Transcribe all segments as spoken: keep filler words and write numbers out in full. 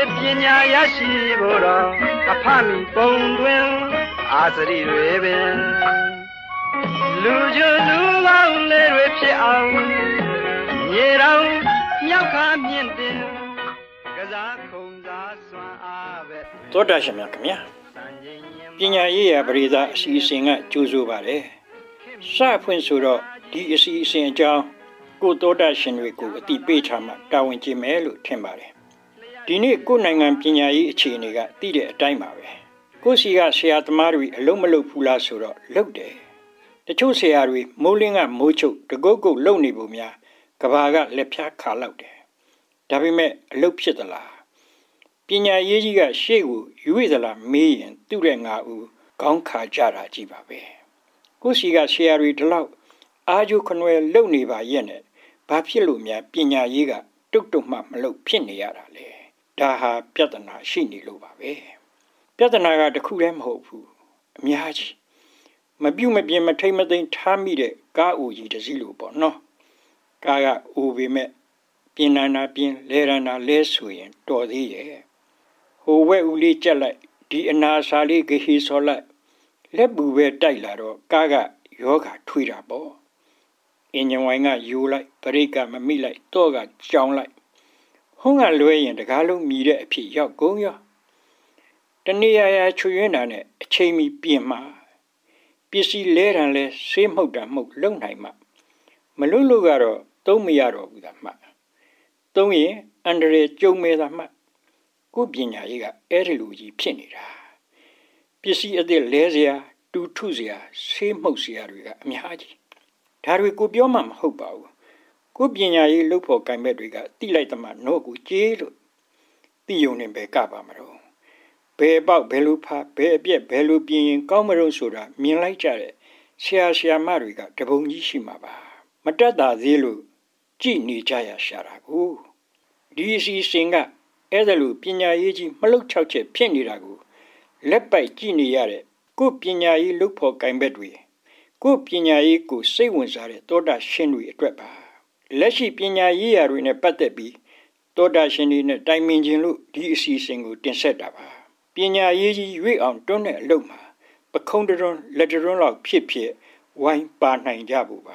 Toda Jamaica, yeah. Pinya Brida, see singer, Chuzubare. Sapwin Suro, D C Saint John, good Toda Shinriku, the Beacham, Dawin Jimelu, Timbari. Dini Kunangan Pinya Chiniga, Dida Daimare. Kusia Siat Mari, Lomalo Pula Suro, Lode. The Chusiari, Mulinga Mucho, the Gogo Loni Bumia, Kavaga Lepia Kalaude. Davime Lopitala. Pinya Yiga Shegu, Uizala, me and Duranga U, Gonka Jara Jibabe. Gusiga Sierra Dlau, Aju Conway Loni by Yenet, Papilumia, Pinya Yiga, Duktum Mamlo Piniara Le, Daha Piatana Shini Lubabe. Piatana the Kurem Hopu, Miaji. Mabuma be my tame the Tamide, Gauji the Zilu Bono. Gaga Ubi met Pinana Pin, Lerana Lesuin, Dodi. Who were Uli Jella, Diana Sali Gihisola, Lebuwe Dailaro, Gaga, Yoga, Twitterbo. In your wanga, you like, Parika, Mammy like, Toga, John like. Hunga Lui and the Gallo meet a pea, Goya. The Nia Chuyana, a chamy Pima. Busy Leranle, same Hoda Mok Longheimer. Malulugaro, Tomiaro with a map. Tomi, under a Jomeda map. Gubina Iga, Eriluji Pinida. Busy at the Lesia, Dutuzia, same Mosiariga, Mihaji. Tari Gubiomam Hobau. Gubina I Lupo Camedriga, Dilatama no good jail. The Unimbe Gabamaro. Be about Belupa, be a Belu being Comerosura, mean like Jarre, Sia Sia Mariga, the Bonishimaba. Matada Zilu, Gini Jaya Sharagu. D C singer, Edalu, Pina Eji, Maluchache, Piniragu. Led by Gini Yare, good Pina E. Lupo Gambedwe. Good Pina E. Good Sewinzare, Toda Shinri Trapper. Leshy Pina E. are in a Patabi, Toda Shin in a dimension loop, D C single, then set up. Pinya Yi, we on Donner Loma, but Condoron, Letteron of Pipi, wine barn and Yabuba.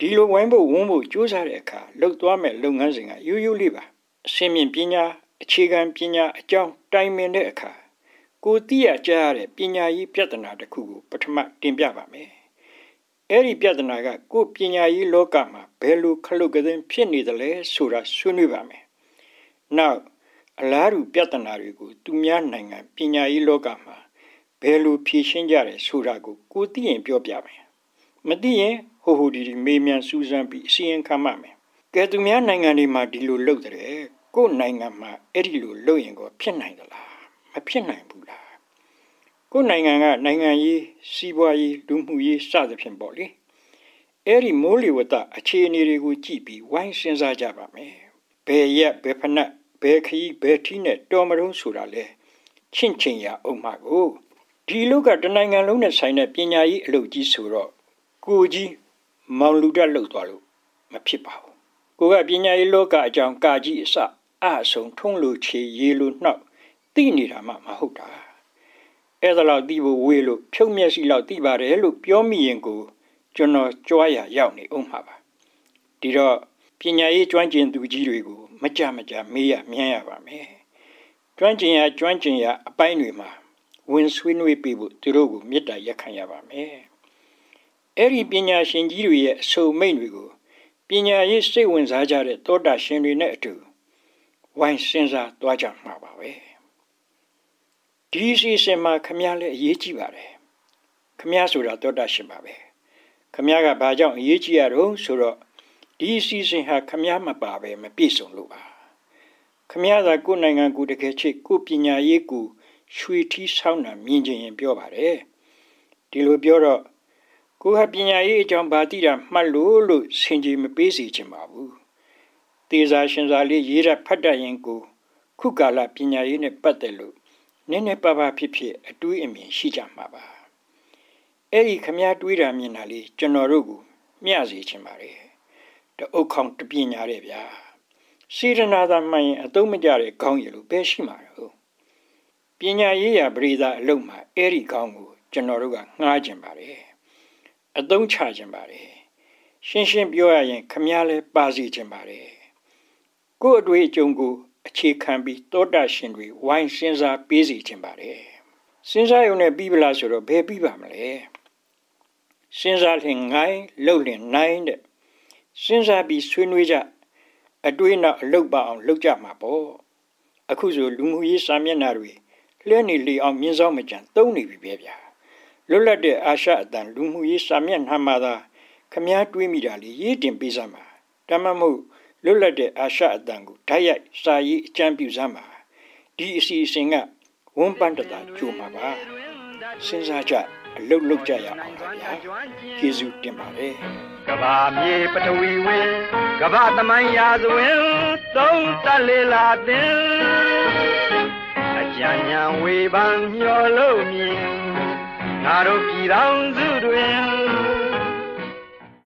Dilo Wambo, Wombo, Josareka, looked one at Lunganzinga, you you live. Simeon Pina, Chigan Pina, John, Diamond Eka. Good dear Jare, Pina Yi Piatana the Kugu, but Mac Dimbiaba me. Eri Piatanaga, good Pina Yi Logama, Belu Kalugan, Pinny the Le, Sura, Sunubame. Now, Alaru Piatanarigo, Tumiananga, Pina Ilogama, Belu Pishinjare, Surago, Guti and Piopiame. Madie, who did Mamian Susan be seeing Kamame. Gatumiananganima dilu lodre, go nangama, edilu loingo, pinangala, a pinangula. Go nanganga, nangayi, sibuayi, dumui, sadapin boli. Eri moli wata, a chinirigo chibi, wine senza jabame. Be yet bepanat. Becky Bertina Domaron Surale, Chinchinya, oh my go. Do you look at the Nangaluna sign at Pinay Logi Suro? Goji, Maluda Lotalo, my people. Goa Pinay Loga John Gaji is a son Tonglu Chi Yellow Knock, Dinida Mahota. Edala Divo Willow, Tomiasi La Diva, look Yomi and go, Jono Joya Yawni, oh my. Did Pinay Dwanjin Dujirigo. Majamaja mea meavame. Dranginia, dranginia, a binema. When swinwe people, Turogu, Mita Yakanyavame. Eri Binya Shinjiria, so main we go. Binya is say when Zajare, Toda Shinri Netu. Wine senza, Dwaja Mabawe. This is Emma Kamiale Yijibare. Kamiasura Toda Shimabe. Kamiaga Bajan Yijiaro Sura. This is in her Kamiama Babe, my piece of Luba. Kamiada Gunanga Gudekeche, Kupina Yegu, sweetie sauna, minjin and biobare. Dilubioro Guhabina E. John Badida, Malulu, Sinji Mabisi Jimabu. These actions are Yira Padayango, Kugala Pina in a Badelu, Nene Baba Pipi, a duimi, Shijamaba. Eri Kamia Duida Minali, Jonorugu, Miazi Jimare. The Okong to Pina Arabia. စေတနာသာမှန်ရင်အသုံးမကျတဲ့ခေါင်းရည်လို့ပဲရှိမှာတော့ပညာရေးရာပရိသတ်အလုပ်မှာအဲ့ဒီခေါင်းကိုကျွန်တော်တို့ကငှားကျင်ပါတယ်အသုံးချကျင်ပါတယ်ရှင်းရှင်းပြောရရင်ခမည်းလဲပါစီကျင်ပါတယ်ကိုယ့်အတွေ့အကြုံကိုအခြေခံပြီးသောတာရှင်တွေဝိုင်းစဉ်းစားပေးစီကျင်ပါတယ်စဉ်းစားရုံနဲ့ပြီးပလားဆိုတော့ဘယ်ပြီးပါမလဲစဉ်းစားလင်ငိုင်းလှုပ်လင်နိုင်တဲ့စဉ်းစားပြီးဆွေးနွေးကြအတွေးနောက်အလုပ်ပါအောင်လုပ်ကြမှာပေါ့အခုဆိုလူမှုရေးစာမျက်နှာတွေလှည့်နေလေအောင်မြင်းဆောင်မကြံသုံးနေပြီပဲဗျာလွတ်လပ်တဲ့အာရှအတန်လူမှုရေးစာမျက်နှာမှာသာခမည်းတွေးမိတာလေရေးတင်ပေးစမ်းပါတမမဟုတ်လွတ်လပ်တဲ့အာရှအတန်ကိုဓာတ်ရိုက်စာရေးအကြံပြုစမ်းပါဒီအစီအစဉ်ကဝန်ပန်းတသာကြိုမှာပါစဉ်းစားကြအလုပ်လုပ်ကြရအောင်ပါဗျာကျေးဇူးတင်ပါတယ်ကဘာမြေပထဝီဝင်းကဘာသမိုင်းရာဇဝင်သုံးတလေလာတဲ့အကြံဉာဏ်ဝေဖန်မျှော်လို့မြင်ငါတို့ပြည်တော်စုတွင်